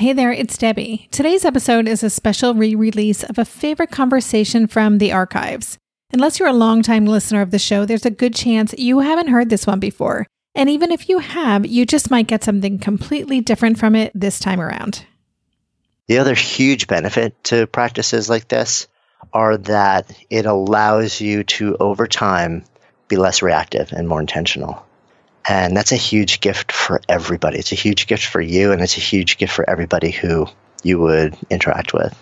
Hey there, it's Debbie. Today's episode is a special re-release of a favorite conversation from the archives. Unless you're a longtime listener of the show, there's a good chance you haven't heard this one before. And even if you have, you just might get something completely different from it this time around. The other huge benefit to practices like this are that it allows you to, over time, be less reactive and more intentional. And that's a huge gift for everybody. It's a huge gift for you, and it's a huge gift for everybody who you would interact with.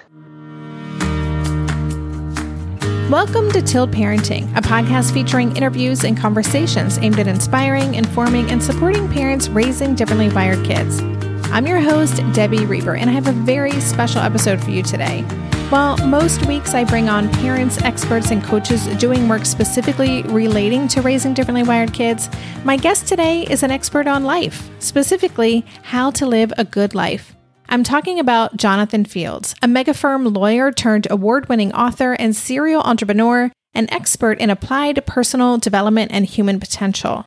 Welcome to Tilt Parenting, a podcast featuring interviews and conversations aimed at inspiring, informing, and supporting parents raising differently wired kids. I'm your host, Debbie Reber, and I have a very special episode for you today. While most weeks I bring on parents, experts, and coaches doing work specifically relating to raising differently wired kids, my guest today is an expert on life, specifically how to live a good life. I'm talking about Jonathan Fields, a mega-firm lawyer turned award-winning author and serial entrepreneur, an expert in applied personal development and human potential.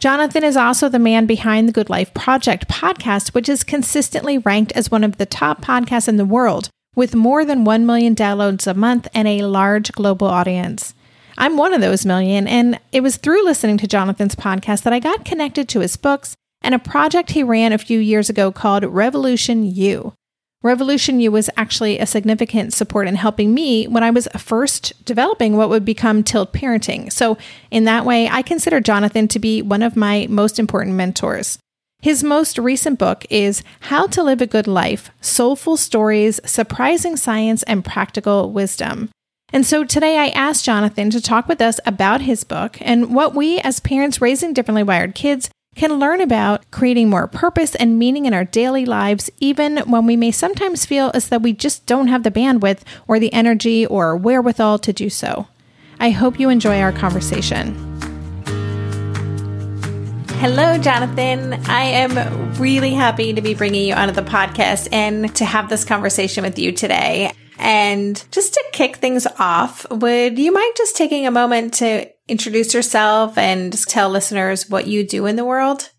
Jonathan is also the man behind the Good Life Project podcast, which is consistently ranked as one of the top podcasts in the world, with more than 1 million downloads a month and a large global audience. I'm one of those million, and it was through listening to Jonathan's podcast that I got connected to his books and a project he ran a few years ago called Revolution U. Revolution U was actually a significant support in helping me when I was first developing what would become Tilt Parenting. So in that way, I consider Jonathan to be one of my most important mentors. His most recent book is How to Live a Good Life, Soulful Stories, Surprising Science, and Practical Wisdom. And so today I asked Jonathan to talk with us about his book and what we as parents raising differently wired kids can learn about creating more purpose and meaning in our daily lives, even when we may sometimes feel as though we just don't have the bandwidth or the energy or wherewithal to do so. I hope you enjoy our conversation. Hello, Jonathan. I am really happy to be bringing you onto the podcast and to have this conversation with you today. And just to kick things off, would you mind just taking a moment to introduce yourself and just tell listeners what you do in the world?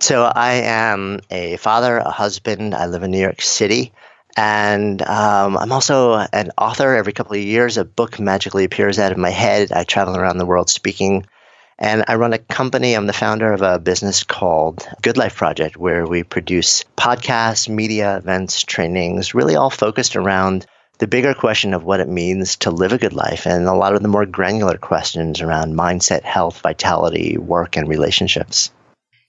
So I am a father, a husband. I live in New York City. And I'm also an author. Every couple of years, a book magically appears out of my head. I travel around the world speaking. And I run a company. I'm the founder of a business called Good Life Project, where we produce podcasts, media, events, trainings, really all focused around the bigger question of what it means to live a good life and a lot of the more granular questions around mindset, health, vitality, work, and relationships.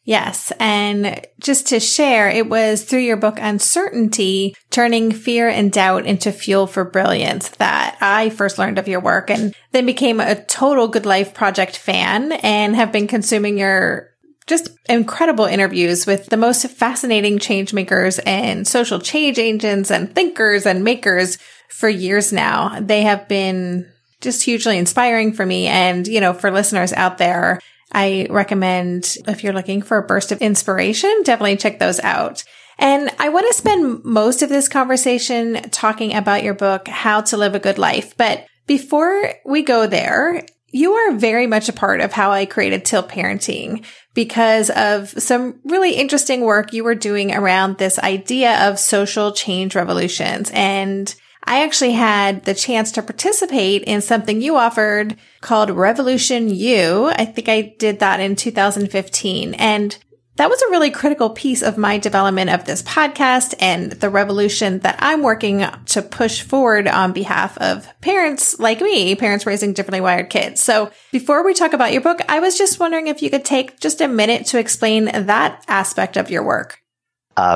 Yes. And just to share, it was through your book, Uncertainty: Turning Fear and Doubt into Fuel for Brilliance, that I first learned of your work and then became a total Good Life Project fan and have been consuming your just incredible interviews with the most fascinating change makers and social change agents and thinkers and makers for years now. They have been just hugely inspiring for me and, you know, for listeners out there. I recommend, if you're looking for a burst of inspiration, definitely check those out. And I want to spend most of this conversation talking about your book, How to Live a Good Life. But before we go there, you are very much a part of how I created Tilt Parenting because of some really interesting work you were doing around this idea of social change revolutions. And I actually had the chance to participate in something you offered called Revolution U. I think I did that in 2015. And that was a really critical piece of my development of this podcast and the revolution that I'm working to push forward on behalf of parents like me, parents raising differently wired kids. So before we talk about your book, I was just wondering if you could take just a minute to explain that aspect of your work.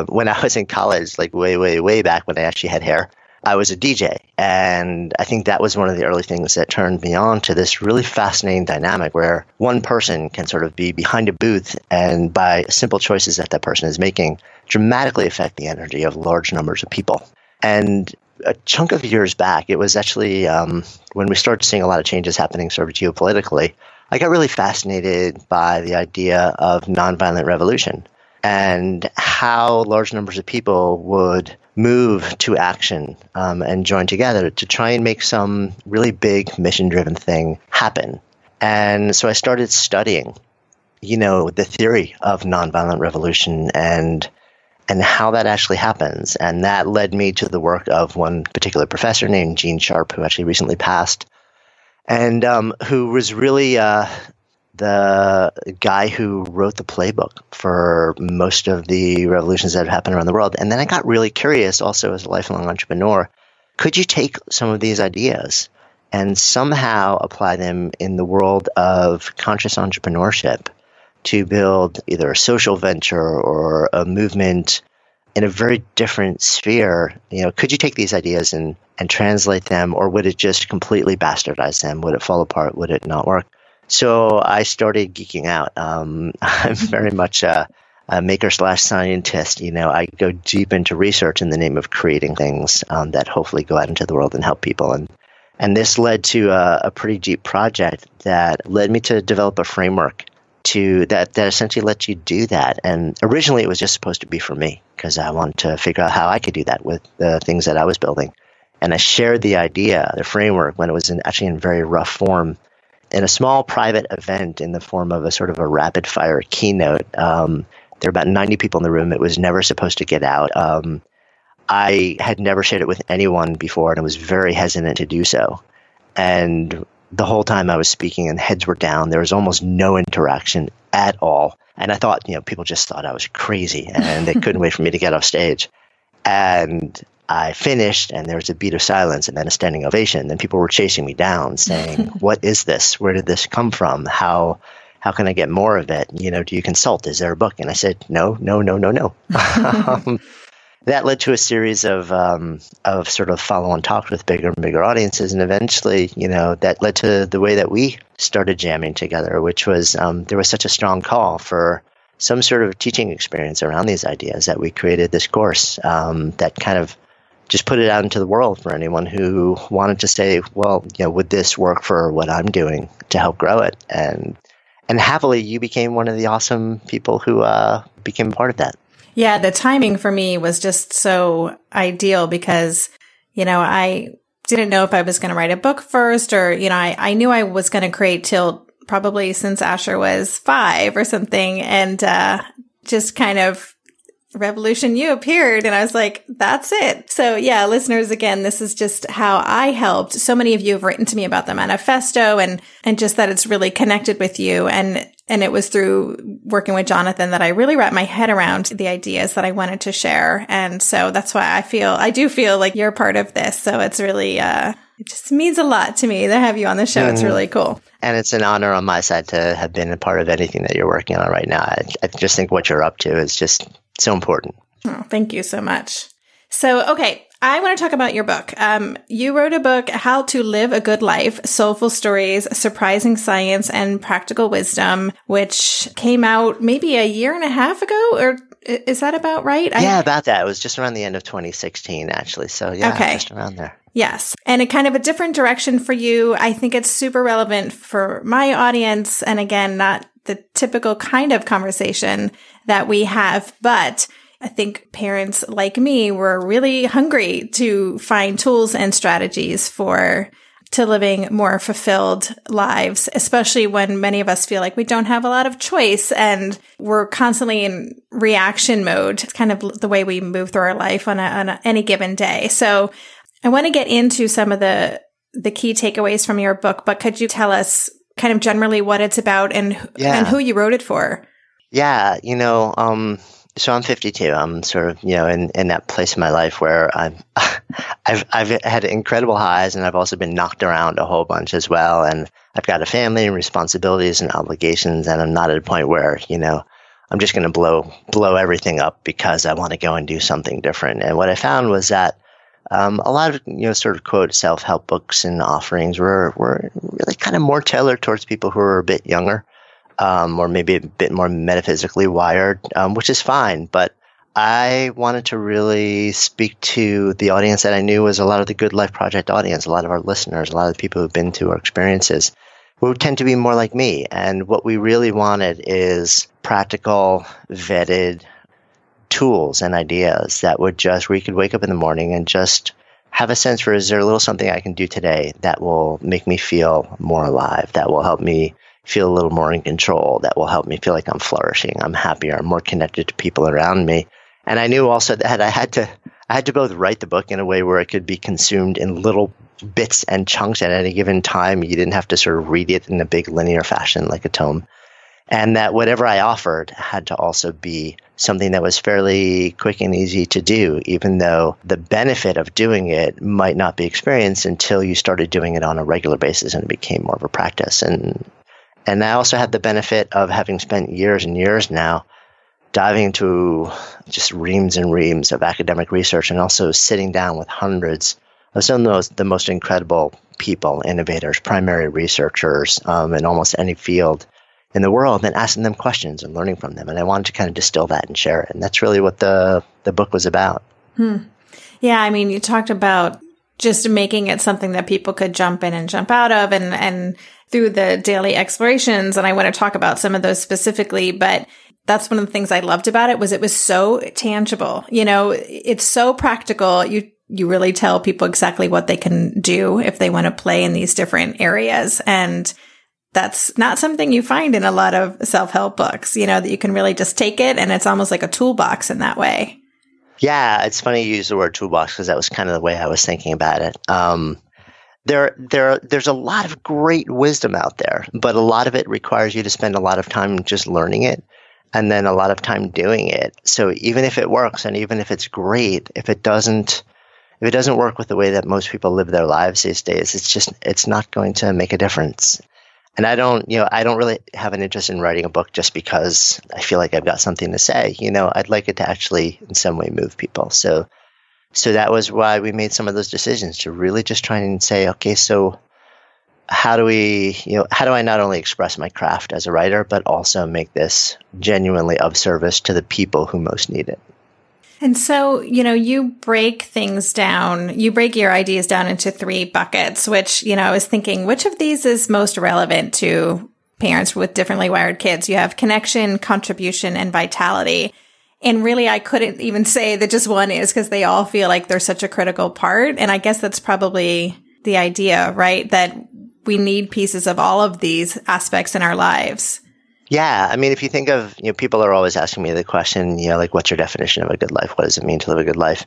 When I was in college, like way back when I actually had hair, I was a DJ, and I think that was one of the early things that turned me on to this really fascinating dynamic where one person can sort of be behind a booth and by simple choices that that person is making dramatically affect the energy of large numbers of people. And a chunk of years back, it was actually when we started seeing a lot of changes happening sort of geopolitically, I got really fascinated by the idea of nonviolent revolution and how large numbers of people would move to action and join together to try and make some really big mission-driven thing happen. And so I started studying, you know, the theory of nonviolent revolution and and how that actually happens. And that led me to the work of one particular professor named Gene Sharp, who actually recently passed, and who was really the guy who wrote the playbook for most of the revolutions that have happened around the world. And then I got really curious also as a lifelong entrepreneur, could you take some of these ideas and somehow apply them in the world of conscious entrepreneurship to build either a social venture or a movement in a very different sphere? You know, could you take these ideas and translate them, or would it just completely bastardize them? Would it fall apart? Would it not work? So I started geeking out. I'm very much a maker/scientist. You know, I go deep into research in the name of creating things that hopefully go out into the world and help people. And this led to a pretty deep project that led me to develop a framework to that essentially lets you do that. And originally it was just supposed to be for me, because I wanted to figure out how I could do that with the things that I was building. And I shared the idea, the framework, when it was actually in very rough form, in a small private event in the form of a sort of a rapid fire keynote. There were about 90 people in the room. It was never supposed to get out. I had never shared it with anyone before, and I was very hesitant to do so. And the whole time I was speaking and heads were down, there was almost no interaction at all. And I thought, you know, people just thought I was crazy and they couldn't wait for me to get off stage. And I finished, and there was a beat of silence and then a standing ovation. Then people were chasing me down saying, what is this? Where did this come from? How can I get more of it? You know, do you consult? Is there a book? And I said, no. That led to a series of sort of follow-on talks with bigger and bigger audiences. And eventually, you know, that led to the way that we started jamming together, which was there was such a strong call for some sort of teaching experience around these ideas that we created this course that kind of just put it out into the world for anyone who wanted to say, well, you know, would this work for what I'm doing to help grow it? And happily, you became one of the awesome people who became part of that. Yeah, the timing for me was just so ideal because, you know, I didn't know if I was going to write a book first or, you know, I knew I was going to create Tilt probably since Asher was 5 or something, and just kind of Revolution U appeared and I was like, that's it. So yeah, listeners, again, this is just how I helped. So many of you have written to me about the manifesto and just that it's really connected with you. And it was through working with Jonathan that I really wrapped my head around the ideas that I wanted to share. And so that's why I do feel like you're part of this. So it's really, it just means a lot to me to have you on the show. Mm-hmm. It's really cool. And it's an honor on my side to have been a part of anything that you're working on right now. I just think what you're up to is just so important. Oh, thank you so much. So, okay, I want to talk about your book. You wrote a book, How to Live a Good Life, Soulful Stories, Surprising Science, and Practical Wisdom, which came out maybe a year and a half ago, or is that about right? Yeah, about that. It was just around the end of 2016, actually. So yeah, okay. Just around there. Yes. And a kind of a different direction for you. I think it's super relevant for my audience. And again, not the typical kind of conversation that we have, but I think parents like me were really hungry to find tools and strategies to living more fulfilled lives, especially when many of us feel like we don't have a lot of choice and we're constantly in reaction mode. It's kind of the way we move through our life on any given day. So I want to get into some of the key takeaways from your book, but could you tell us kind of generally what it's about and who you wrote it for? Yeah, you know, so I'm 52. I'm sort of, you know, in that place in my life where I've had incredible highs, and I've also been knocked around a whole bunch as well. And I've got a family and responsibilities and obligations, and I'm not at a point where, you know, I'm just going to blow everything up because I want to go and do something different. And what I found was that a lot of, you know, sort of quote self-help books and offerings were really kind of more tailored towards people who are a bit younger, or maybe a bit more metaphysically wired, which is fine. But I wanted to really speak to the audience that I knew was a lot of the Good Life Project audience, a lot of our listeners, a lot of the people who've been through our experiences, who tend to be more like me. And what we really wanted is practical, vetted tools and ideas that would just, where you could wake up in the morning and just have a sense for, is there a little something I can do today that will make me feel more alive, that will help me feel a little more in control, that will help me feel like I'm flourishing, I'm happier, I'm more connected to people around me, And I knew also that I had to both write the book in a way where it could be consumed in little bits and chunks at any given time. You didn't have to sort of read it in a big linear fashion like a tome. And that whatever I offered had to also be something that was fairly quick and easy to do, even though the benefit of doing it might not be experienced until you started doing it on a regular basis and it became more of a practice. And I also had the benefit of having spent years and years now diving into just reams and reams of academic research and also sitting down with hundreds of some of the most incredible people, innovators, primary researchers in almost any field in the world, and asking them questions and learning from them. And I wanted to kind of distill that and share it. And that's really what the book was about. Hmm. Yeah, I mean, you talked about just making it something that people could jump in and jump out of and through the daily explorations. And I want to talk about some of those specifically, but that's one of the things I loved about it was so tangible. You know, it's so practical. You really tell people exactly what they can do if they want to play in these different areas. And that's not something you find in a lot of self-help books, you know, that you can really just take it. And it's almost like a toolbox in that way. Yeah, it's funny you use the word toolbox because that was kind of the way I was thinking about it. There's a lot of great wisdom out there, but a lot of it requires you to spend a lot of time just learning it. And then a lot of time doing it. So even if it works and even if it's great, if it doesn't work with the way that most people live their lives these days, it's not going to make a difference. And I don't really have an interest in writing a book just because I feel like I've got something to say. You know, I'd like it to actually in some way move people. So that was why we made some of those decisions to really just try and say, okay, so how do I not only express my craft as a writer, but also make this genuinely of service to the people who most need it? And so, you know, you break your ideas down into three buckets, which, you know, I was thinking, which of these is most relevant to parents with differently wired kids? You have connection, contribution, and vitality. And really, I couldn't even say that just one is because they all feel like they're such a critical part. And I guess that's probably the idea, right? That we need pieces of all of these aspects in our lives. Yeah. I mean, if you think of, you know, people are always asking me the question, you know, like, what's your definition of a good life? What does it mean to live a good life?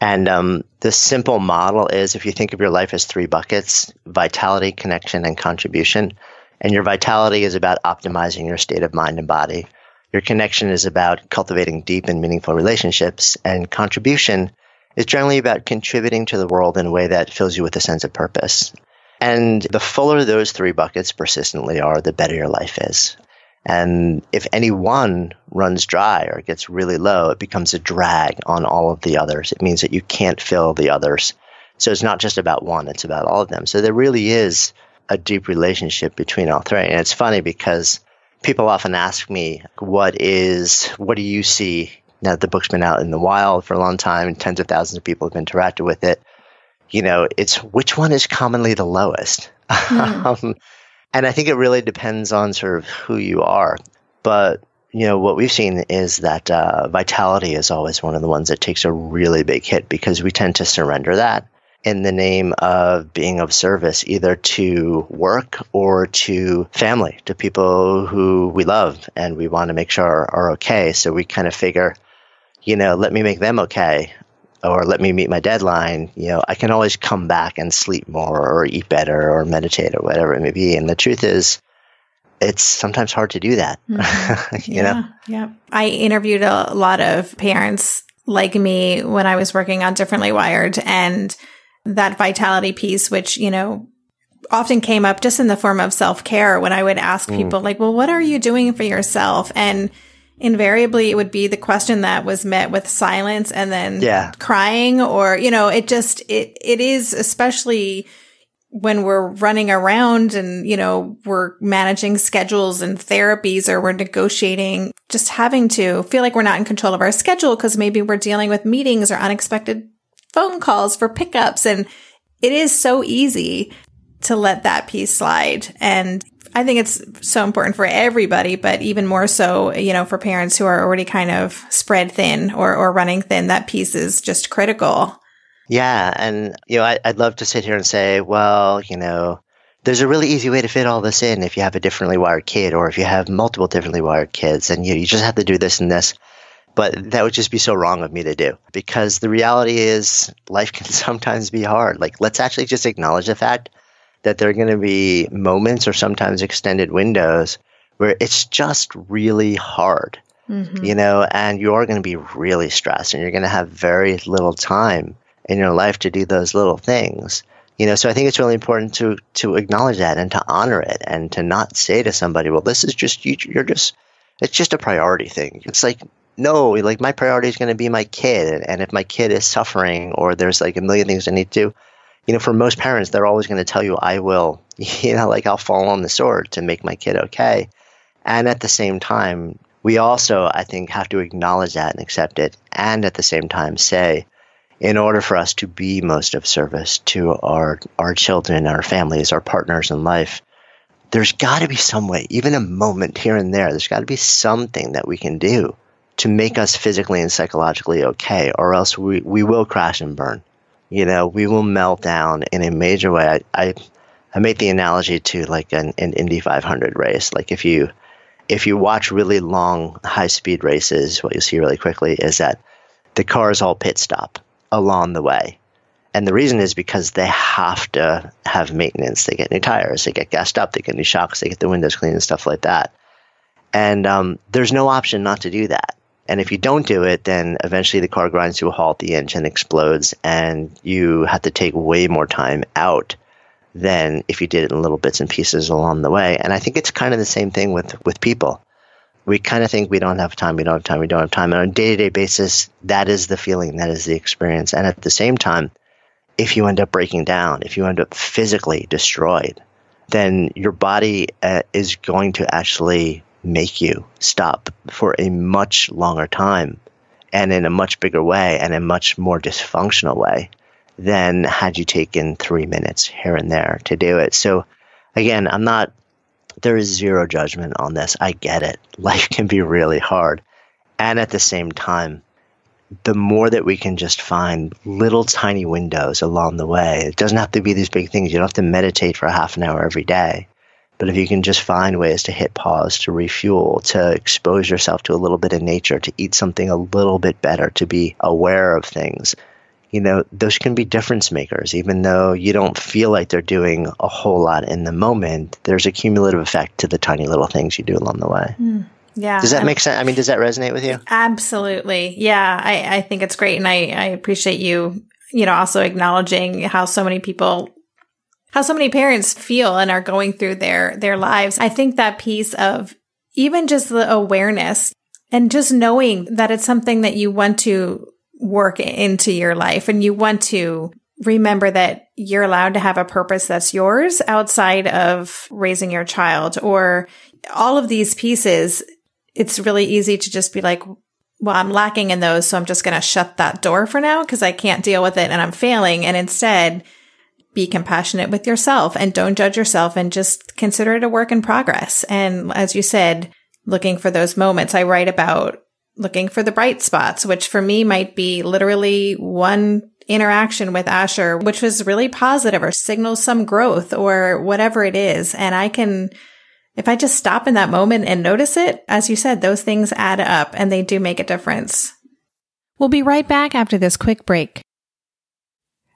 And the simple model is if you think of your life as three buckets, vitality, connection, and contribution, and your vitality is about optimizing your state of mind and body. Your connection is about cultivating deep and meaningful relationships, and contribution is generally about contributing to the world in a way that fills you with a sense of purpose. And the fuller those three buckets persistently are, the better your life is. And if any one runs dry or gets really low, it becomes a drag on all of the others. It means that you can't fill the others. So it's not just about one, it's about all of them. So there really is a deep relationship between all three. And it's funny because people often ask me, what do you see now that the book's been out in the wild for a long time and tens of thousands of people have interacted with it? You know, it's which one is commonly the lowest. Mm. And I think it really depends on sort of who you are. But, you know, what we've seen is that vitality is always one of the ones that takes a really big hit because we tend to surrender that in the name of being of service, either to work or to family, to people who we love and we want to make sure are okay. So we kind of figure, you know, let me make them okay. Or let me meet my deadline, you know, I can always come back and sleep more or eat better or meditate or whatever it may be. And the truth is, it's sometimes hard to do that, mm-hmm. you know? Yeah. I interviewed a lot of parents like me when I was working on Differently Wired, and that vitality piece, which, you know, often came up just in the form of self-care when I would ask people like, well, what are you doing for yourself? And invariably, it would be the question that was met with silence and then crying, or, you know, it is, especially when we're running around and, you know, we're managing schedules and therapies, or we're negotiating, just having to feel like we're not in control of our schedule because maybe we're dealing with meetings or unexpected phone calls for pickups. And it is so easy to let that piece slide. And I think it's so important for everybody, but even more so, you know, for parents who are already kind of spread thin or running thin, that piece is just critical. Yeah. And, you know, I'd love to sit here and say, well, you know, there's a really easy way to fit all this in if you have a differently wired kid or if you have multiple differently wired kids and you just have to do this and this. But that would just be so wrong of me to do, because the reality is life can sometimes be hard. Like, let's actually just acknowledge the fact that there are going to be moments or sometimes extended windows where it's just really hard, you know, and you are going to be really stressed and you're going to have very little time in your life to do those little things. You know, so I think it's really important to acknowledge that and to honor it and to not say to somebody, well, this is just, it's just a priority thing. It's like, no, like my priority is going to be my kid. And if my kid is suffering or there's like a million things I need to do, you know, for most parents, they're always going to tell you, I will, you know, like I'll fall on the sword to make my kid okay. And at the same time, we also, I think, have to acknowledge that and accept it. And at the same time say, in order for us to be most of service to our children, our families, our partners in life, there's got to be some way, even a moment here and there, there's got to be something that we can do to make us physically and psychologically okay, or else we will crash and burn. You know, we will melt down in a major way. I made the analogy to like an Indy 500 race. Like if you watch really long high-speed races, what you'll see really quickly is that the cars all pit stop along the way. And the reason is because they have to have maintenance. They get new tires, they get gassed up, they get new shocks, they get the windows cleaned and stuff like that. And there's no option not to do that. And if you don't do it, then eventually the car grinds to a halt, the engine explodes, and you have to take way more time out than if you did it in little bits and pieces along the way. And I think it's kind of the same thing with people. We kind of think we don't have time. And on a day-to-day basis, that is the feeling, that is the experience. And at the same time, if you end up breaking down, if you end up physically destroyed, then your body is going to actually make you stop for a much longer time and in a much bigger way and a much more dysfunctional way than had you taken 3 minutes here and there to do it. So again, there is zero judgment on this. I get it. Life can be really hard. And at the same time, the more that we can just find little tiny windows along the way, it doesn't have to be these big things. You don't have to meditate for half an hour every day. But if you can just find ways to hit pause, to refuel, to expose yourself to a little bit of nature, to eat something a little bit better, to be aware of things, you know, those can be difference makers. Even though you don't feel like they're doing a whole lot in the moment, there's a cumulative effect to the tiny little things you do along the way. Yeah. Does that make sense? I mean, does that resonate with you? Absolutely. Yeah. I think it's great. And I appreciate you, you know, also acknowledging how so many parents feel and are going through their lives. I think that piece of even just the awareness and just knowing that it's something that you want to work into your life, and you want to remember that you're allowed to have a purpose that's yours outside of raising your child or all of these pieces. It's really easy to just be like, well, I'm lacking in those, so I'm just going to shut that door for now because I can't deal with it and I'm failing. And instead, be compassionate with yourself and don't judge yourself and just consider it a work in progress. And as you said, looking for those moments, I write about looking for the bright spots, which for me might be literally one interaction with Asher, which was really positive or signals some growth or whatever it is. And I can, if I just stop in that moment and notice it, as you said, those things add up and they do make a difference. We'll be right back after this quick break.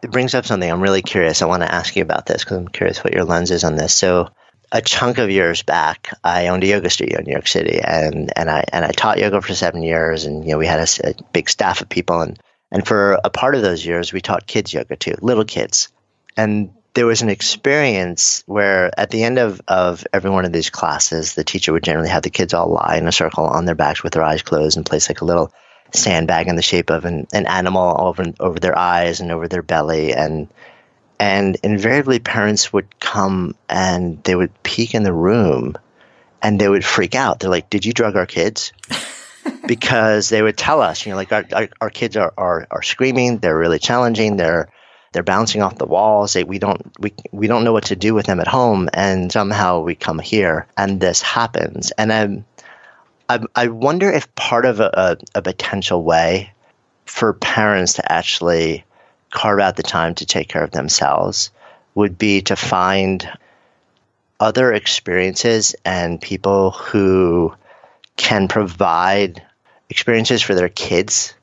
It brings up something I'm really curious. I want to ask you about this because I'm curious what your lens is on this. So a chunk of years back, I owned a yoga studio in New York City, and I taught yoga for 7 years, and we had a big staff of people, and for a part of those years, we taught kids yoga too, little kids. And there was an experience where at the end of every one of these classes, the teacher would generally have the kids all lie in a circle on their backs with their eyes closed and place like a little sandbag in the shape of an animal over their eyes and over their belly. And invariably parents would come and they would peek in the room and they would freak out. They're like, did you drug our kids? Because they would tell us, our kids are screaming. They're really challenging. They're bouncing off the walls. We don't know what to do with them at home. And somehow we come here and this happens. And I wonder if part of a potential way for parents to actually carve out the time to take care of themselves would be to find other experiences and people who can provide experiences for their kids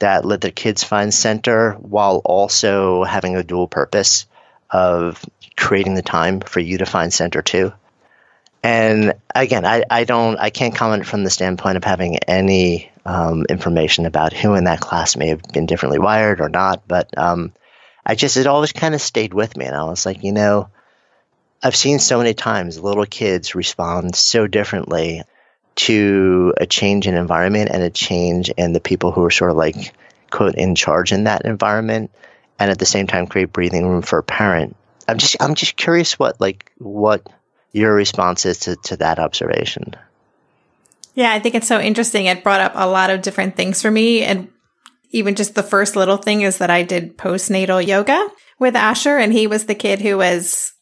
that let their kids find center while also having a dual purpose of creating the time for you to find center too. And again, I can't comment from the standpoint of having any information about who in that class may have been differently wired or not, but it always kind of stayed with me. And I was like, I've seen so many times little kids respond so differently to a change in environment and a change in the people who are sort of like, quote, in charge in that environment, and at the same time create breathing room for a parent. I'm just curious what your responses to that observation. Yeah, I think it's so interesting. It brought up a lot of different things for me. And even just the first little thing is that I did postnatal yoga with Asher, and he was the kid who was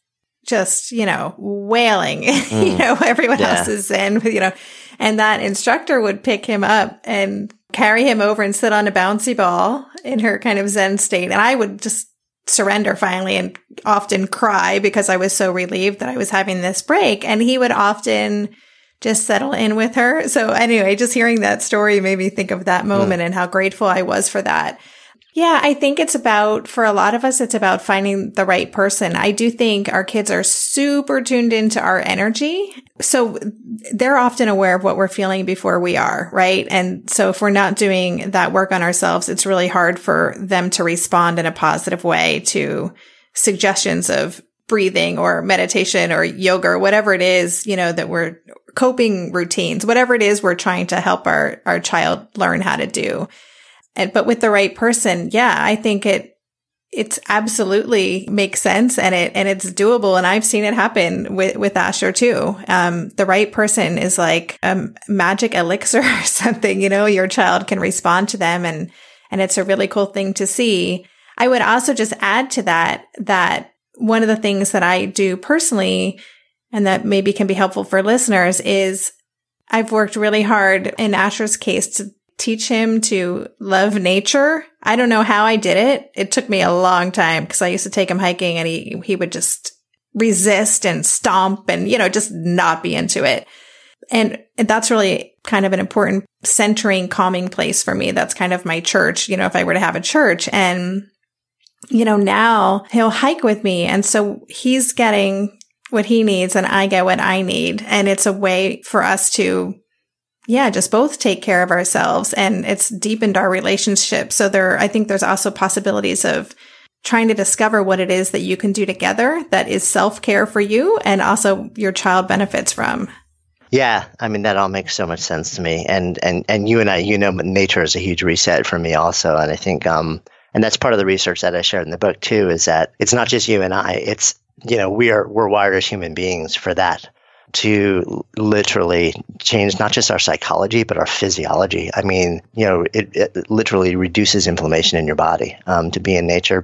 just, wailing, everyone else is in, and that instructor would pick him up and carry him over and sit on a bouncy ball in her kind of Zen state. And I would just surrender finally and often cry because I was so relieved that I was having this break. And he would often just settle in with her. So anyway, just hearing that story made me think of that moment and how grateful I was for that. Yeah, I think it's about, for a lot of us, it's about finding the right person. I do think our kids are super tuned into our energy. So they're often aware of what we're feeling before we are, right? And so if we're not doing that work on ourselves, it's really hard for them to respond in a positive way to suggestions of breathing or meditation or yoga or whatever it is, that we're coping routines, whatever it is we're trying to help our child learn how to do. But with the right person, yeah, I think it It's absolutely makes sense, and it's doable. And I've seen it happen with Asher too. The right person is like a magic elixir or something, you know, your child can respond to them, and it's a really cool thing to see. I would also just add to that one of the things that I do personally, and that maybe can be helpful for listeners, is I've worked really hard in Asher's case to teach him to love nature. I don't know how I did it. It took me a long time because I used to take him hiking and he would just resist and stomp and, you know, just not be into it. And that's really kind of an important centering, calming place for me. That's kind of my church, you know, if I were to have a church. And, you know, now he'll hike with me. And so he's getting what he needs and I get what I need. And it's a way for us to just both take care of ourselves, and it's deepened our relationship. So I think there's also possibilities of trying to discover what it is that you can do together that is self-care for you and also your child benefits from. Yeah. I mean, that all makes so much sense to me. And you and I, you know, nature is a huge reset for me also. And I think, and that's part of the research that I shared in the book too, is that it's not just you and I, it's, you know, we're wired as human beings for that, to literally change not just our psychology, but our physiology. I mean, you know, it literally reduces inflammation in your body to be in nature.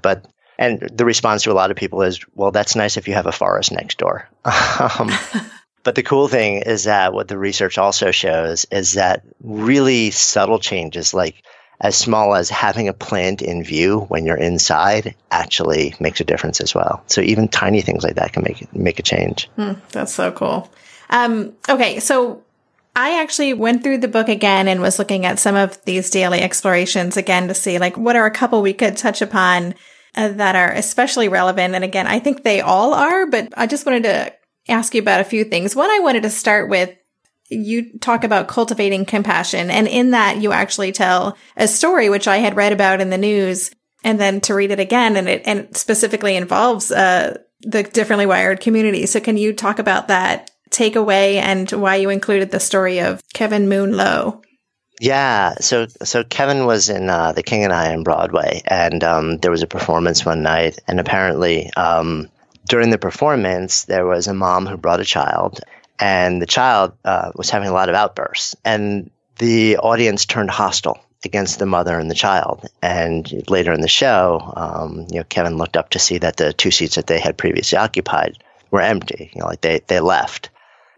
And the response to a lot of people is, well, that's nice if you have a forest next door. But the cool thing is that what the research also shows is that really subtle changes, like as small as having a plant in view when you're inside, actually makes a difference as well. So even tiny things like that can make a change. That's so cool. Okay, so I actually went through the book again and was looking at some of these daily explorations again to see, like, what are a couple we could touch upon that are especially relevant. And again, I think they all are, but I just wanted to ask you about a few things. One, I wanted to start with, you talk about cultivating compassion. And in that, you actually tell a story, which I had read about in the news, and then to read it again. And it specifically involves the differently wired community. So can you talk about that takeaway and why you included the story of Kevin Moon Loh? Yeah. So Kevin was in The King and I on Broadway. And there was a performance one night. And apparently during the performance, there was a mom who brought a child. And the child was having a lot of outbursts. And the audience turned hostile against the mother and the child. And later in the show, you know, Kevin looked up to see that the two seats that they had previously occupied were empty. You know, like they left.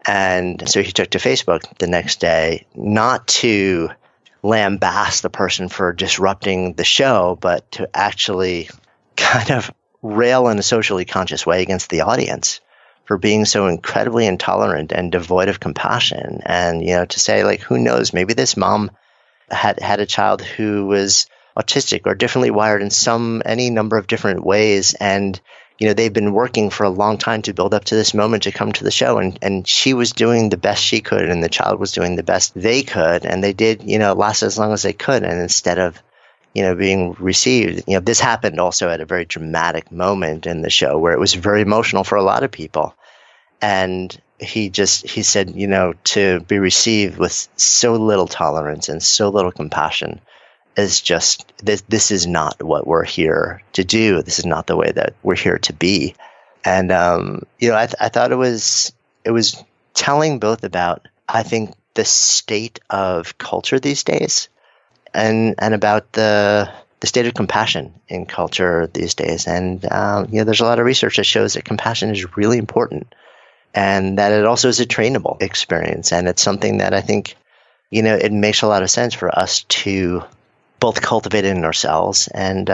And so he took to Facebook the next day, not to lambaste the person for disrupting the show, but to actually kind of rail in a socially conscious way against the audience for being so incredibly intolerant and devoid of compassion. And, you know, to say, like, who knows, maybe this mom had a child who was autistic or differently wired in any number of different ways. And, you know, they've been working for a long time to build up to this moment to come to the show. And she was doing the best she could, and the child was doing the best they could. And they did, you know, last as long as they could. And instead of, you know, being received. You know, this happened also at a very dramatic moment in the show where it was very emotional for a lot of people. And he said, you know, to be received with so little tolerance and so little compassion is just, this is not what we're here to do. This is not the way that we're here to be. And, you know, I thought it was telling both about, I think, the state of culture these days, and about the state of compassion in culture these days. And, you know, there's a lot of research that shows that compassion is really important, and that it also is a trainable experience. And it's something that I think, you know, it makes a lot of sense for us to both cultivate in ourselves and,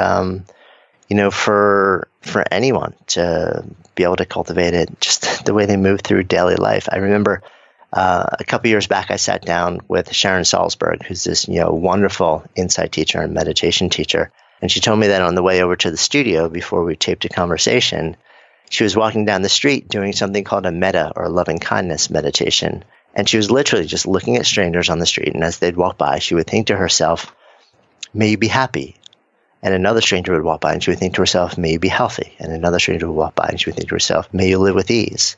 you know, for anyone to be able to cultivate it just the way they move through daily life. I remember a couple years back, I sat down with Sharon Salzberg, who's this, you know, wonderful insight teacher and meditation teacher. And she told me that on the way over to the studio, before we taped a conversation, she was walking down the street doing something called a metta, or loving kindness meditation. And she was literally just looking at strangers on the street. And as they'd walk by, she would think to herself, may you be happy. And another stranger would walk by and she would think to herself, may you be healthy. And another stranger would walk by and she would think to herself, may you live with ease.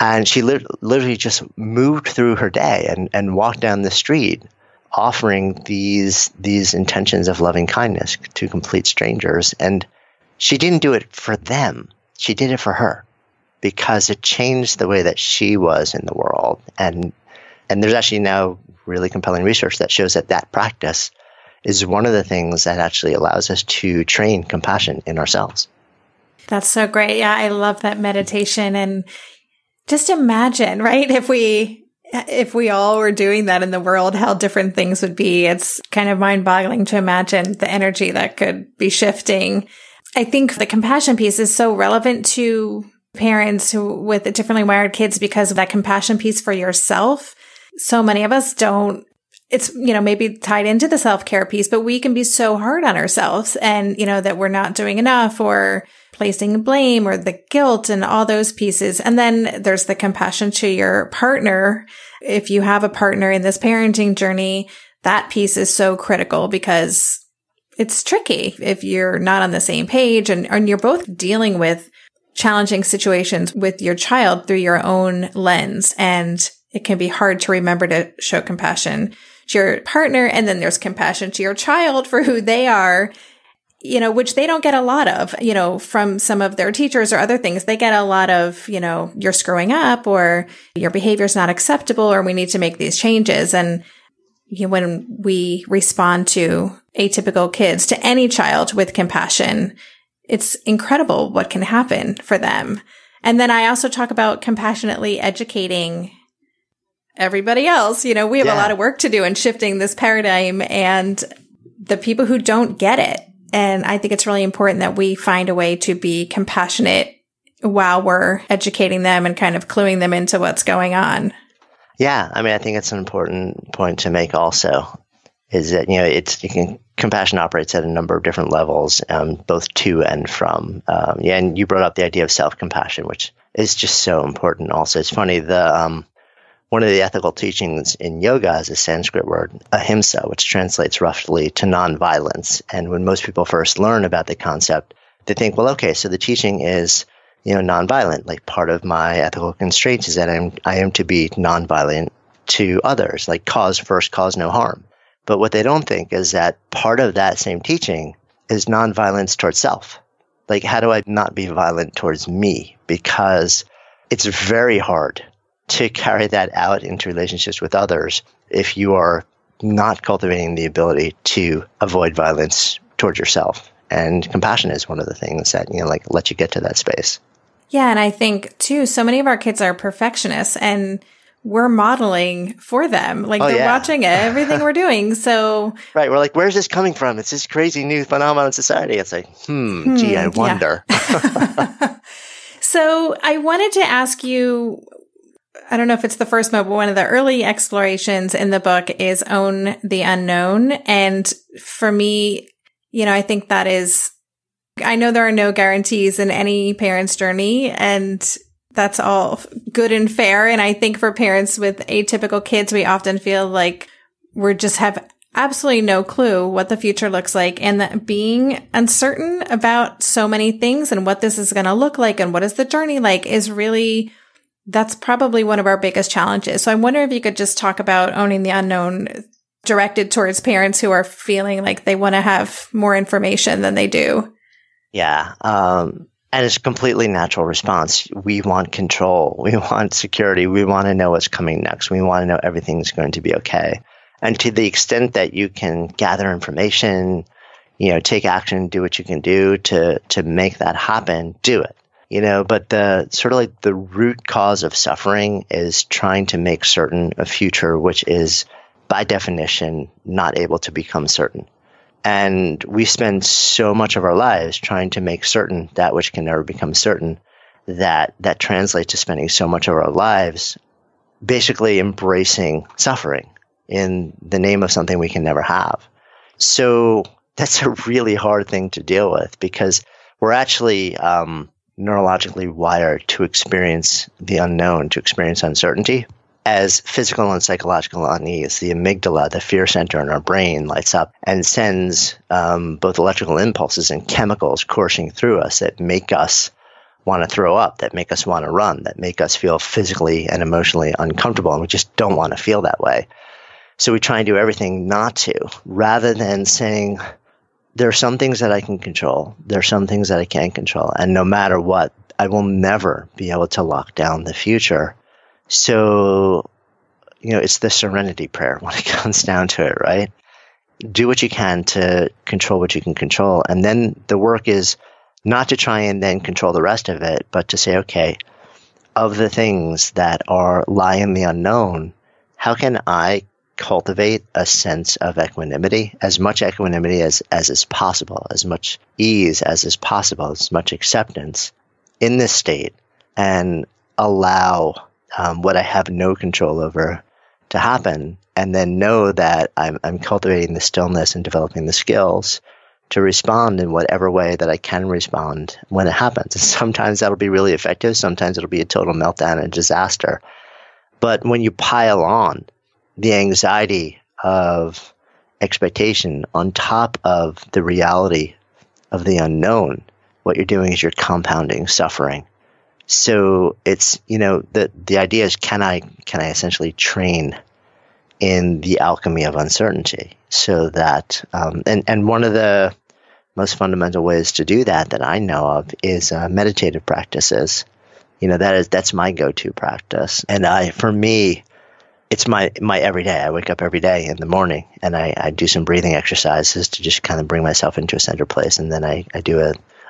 And she literally just moved through her day and walked down the street offering these intentions of loving kindness to complete strangers. And she didn't do it for them. She did it for her because it changed the way that she was in the world. And there's actually now really compelling research that shows that that practice is one of the things that actually allows us to train compassion in ourselves. That's so great. Yeah, I love that meditation. And just imagine, right? If we all were doing that in the world, how different things would be. It's kind of mind-boggling to imagine the energy that could be shifting. I think the compassion piece is so relevant to parents with differently wired kids because of that compassion piece for yourself. So many of us don't. It's, maybe tied into the self-care piece, but we can be so hard on ourselves and, that we're not doing enough or placing blame or the guilt and all those pieces. And then there's the compassion to your partner. If you have a partner in this parenting journey, that piece is so critical because it's tricky if you're not on the same page and you're both dealing with challenging situations with your child through your own lens. And it can be hard to remember to show compassion to your partner, and then there's compassion to your child for who they are, which they don't get a lot of, from some of their teachers or other things. They get a lot of, you're screwing up or your behavior is not acceptable or we need to make these changes. And when we respond to atypical kids, to any child with compassion, it's incredible what can happen for them. And then I also talk about compassionately educating everybody else. We have a lot of work to do in shifting this paradigm and the people who don't get it. And I think it's really important that we find a way to be compassionate while we're educating them and kind of cluing them into what's going on. Yeah. I think it's an important point to make also is that, compassion operates at a number of different levels, both to and from. And you brought up the idea of self-compassion, which is just so important also. It's funny, one of the ethical teachings in yoga is a Sanskrit word, ahimsa, which translates roughly to nonviolence. And when most people first learn about the concept, they think, well, okay, so the teaching is, nonviolent. Like part of my ethical constraints is that I am to be nonviolent to others, like cause first, cause no harm. But what they don't think is that part of that same teaching is nonviolence towards self. Like, how do I not be violent towards me? Because it's very hard to carry that out into relationships with others if you are not cultivating the ability to avoid violence towards yourself. And compassion is one of the things that, let you get to that space. Yeah. And I think too, so many of our kids are perfectionists and we're modeling for them. Watching everything we're doing. So right. We're like, where's this coming from? It's this crazy new phenomenon in society. It's like, gee, I wonder. Yeah. So I wanted to ask you, I don't know if it's the first moment, but one of the early explorations in the book is Own the Unknown. And for me, I think that is, I know there are no guarantees in any parent's journey, and that's all good and fair. And I think for parents with atypical kids, we often feel like we just have absolutely no clue what the future looks like, and that being uncertain about so many things and what this is going to look like and what is the journey like is really, that's probably one of our biggest challenges. So I wonder if you could just talk about Owning the Unknown directed towards parents who are feeling like they want to have more information than they do. Yeah. And it's a completely natural response. We want control. We want security. We want to know what's coming next. We want to know everything's going to be okay. And to the extent that you can gather information, take action, do what you can do to make that happen, do it. But the sort of like the root cause of suffering is trying to make certain a future, which is by definition not able to become certain. And we spend so much of our lives trying to make certain that which can never become certain, that translates to spending so much of our lives basically embracing suffering in the name of something we can never have. So that's a really hard thing to deal with because we're actually, neurologically wired to experience the unknown, to experience uncertainty as physical and psychological unease. The amygdala, the fear center in our brain, lights up and sends both electrical impulses and chemicals coursing through us that make us want to throw up, that make us want to run, that make us feel physically and emotionally uncomfortable. And we just don't want to feel that way. So we try and do everything not to, rather than saying, there are some things that I can control. There are some things that I can't control. And no matter what, I will never be able to lock down the future. So, you know, it's the serenity prayer when it comes down to it, right? Do what you can to control what you can control. And then the work is not to try and then control the rest of it, but to say, okay, of the things that are lie in the unknown, how can I cultivate a sense of equanimity, as much equanimity as is possible, as much ease as is possible, as much acceptance in this state, and allow what I have no control over to happen, and then know that I'm cultivating the stillness and developing the skills to respond in whatever way that I can respond when it happens. And sometimes that'll be really effective. Sometimes it'll be a total meltdown and disaster. But when you pile on the anxiety of expectation on top of the reality of the unknown, what you're doing is you're compounding suffering. So it's, you know, the idea is, can I essentially train in the alchemy of uncertainty, so that and one of the most fundamental ways to do that I know of is meditative practices. You know, that's my go-to practice, and for me, it's my everyday. I wake up every day in the morning, and I do some breathing exercises to just kind of bring myself into a center place, and then I do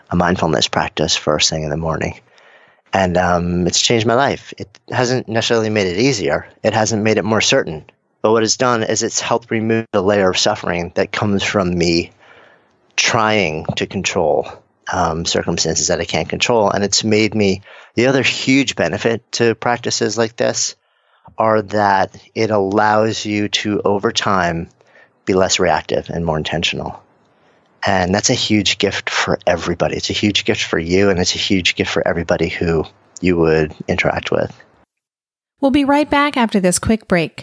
a mindfulness practice first thing in the morning. And it's changed my life. It hasn't necessarily made it easier. It hasn't made it more certain. But what it's done is it's helped remove the layer of suffering that comes from me trying to control circumstances that I can't control. And it's made me – the other huge benefit to practices like this are that it allows you to, over time, be less reactive and more intentional. And that's a huge gift for everybody. It's a huge gift for you, and it's a huge gift for everybody who you would interact with. We'll be right back after this quick break.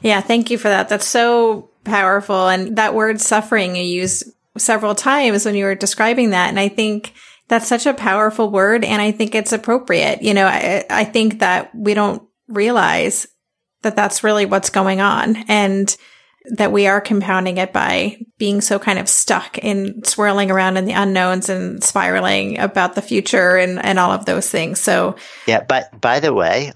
Yeah, thank you for that. That's so powerful. And that word suffering you used several times when you were describing that. And I think that's such a powerful word. And I think it's appropriate. You know, I think that we don't realize that that's really what's going on, and that we are compounding it by being so kind of stuck in swirling around in the unknowns and spiraling about the future and all of those things. So yeah, but by the way,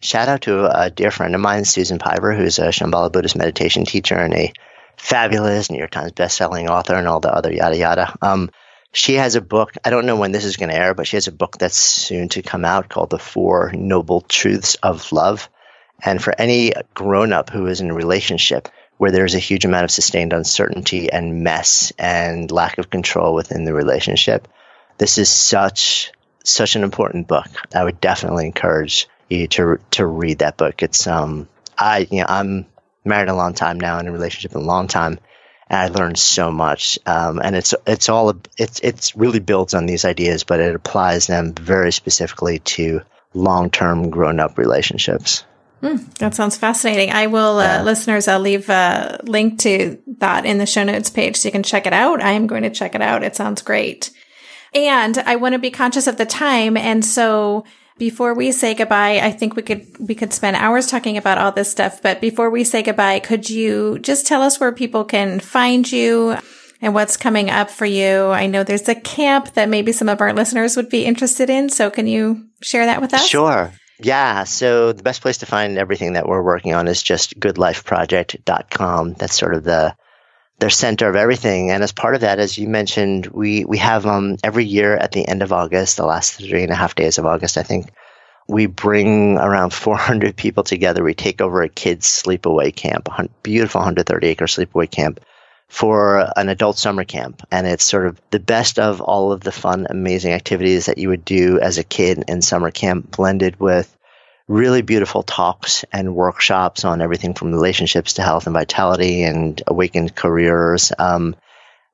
shout out to a dear friend of mine, Susan Piver, who's a Shambhala Buddhist meditation teacher and a fabulous New York Times bestselling author and all the other yada yada. She has a book. I don't know when this is going to air, but she has a book that's soon to come out called The Four Noble Truths of Love. And for any grown-up who is in a relationship where there's a huge amount of sustained uncertainty and mess and lack of control within the relationship, this is such an important book. I would definitely encourage you to read that book. It's I'm married a long time now, in a relationship a long time, and I learned so much. And it's really builds on these ideas, but it applies them very specifically to long-term grown-up relationships. That sounds fascinating. I will, listeners, I'll leave a link to that in the show notes page so you can check it out. I am going to check it out. It sounds great. And I want to be conscious of the time. And so before we say goodbye, I think we could spend hours talking about all this stuff. But before we say goodbye, could you just tell us where people can find you and what's coming up for you? I know there's a camp that maybe some of our listeners would be interested in. So can you share that with us? Sure. Yeah. So the best place to find everything that we're working on is just goodlifeproject.com. That's sort of the center of everything. And as part of that, as you mentioned, we have every year at the end of August, the last 3.5 days of August, I think, we bring around 400 people together. We take over a kids' sleepaway camp, a beautiful 130-acre sleepaway camp, for an adult summer camp. And it's sort of the best of all of the fun, amazing activities that you would do as a kid in summer camp, blended with really beautiful talks and workshops on everything from relationships to health and vitality and awakened careers. But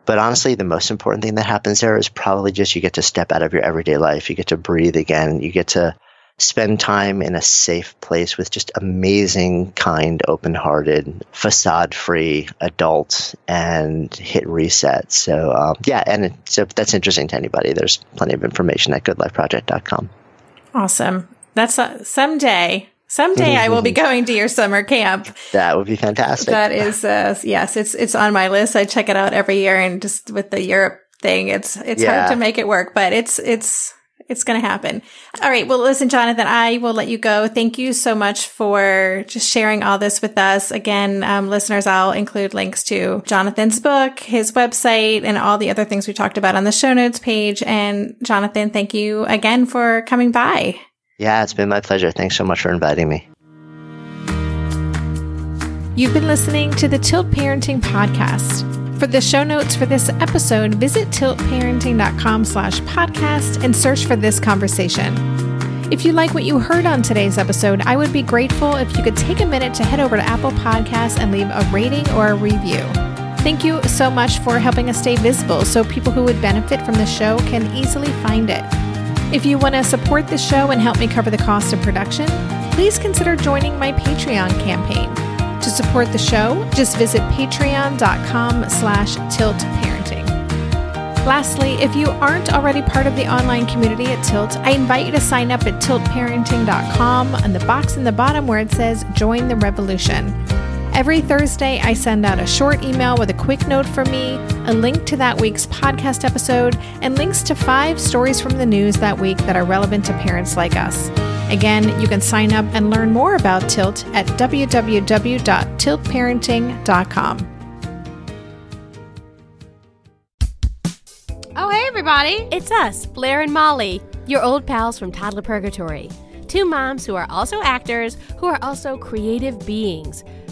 honestly, the most important thing that happens there is probably just you get to step out of your everyday life. You get to breathe again. You get to spend time in a safe place with just amazing, kind, open-hearted, facade-free adults and hit reset. So so if that's interesting to anybody, there's plenty of information at goodlifeproject.com. Awesome. That's someday I will be going to your summer camp. That would be fantastic. That is, yes, it's on my list. I check it out every year, and just with the Europe thing, it's hard to make it work, but it's going to happen. All right. Well, listen, Jonathan, I will let you go. Thank you so much for just sharing all this with us. Again, listeners, I'll include links to Jonathan's book, his website, and all the other things we talked about on the show notes page. And Jonathan, thank you again for coming by. Yeah, it's been my pleasure. Thanks so much for inviting me. You've been listening to the Tilt Parenting Podcast. For the show notes for this episode, visit tiltparenting.com/podcast and search for this conversation. If you like what you heard on today's episode, I would be grateful if you could take a minute to head over to Apple Podcasts and leave a rating or a review. Thank you so much for helping us stay visible so people who would benefit from the show can easily find it. If you want to support the show and help me cover the cost of production, please consider joining my Patreon campaign. To support the show, just visit patreon.com/tiltparenting. Lastly, if you aren't already part of the online community at Tilt, I invite you to sign up at tiltparenting.com on the box in the bottom where it says Join the Revolution. Every Thursday, I send out a short email with a quick note from me, a link to that week's podcast episode, and links to 5 stories from the news that week that are relevant to parents like us. Again, you can sign up and learn more about Tilt at www.tiltparenting.com. Oh, hey, everybody. It's us, Blair and Molly, your old pals from Toddler Purgatory. 2 moms who are also actors, who are also creative beings,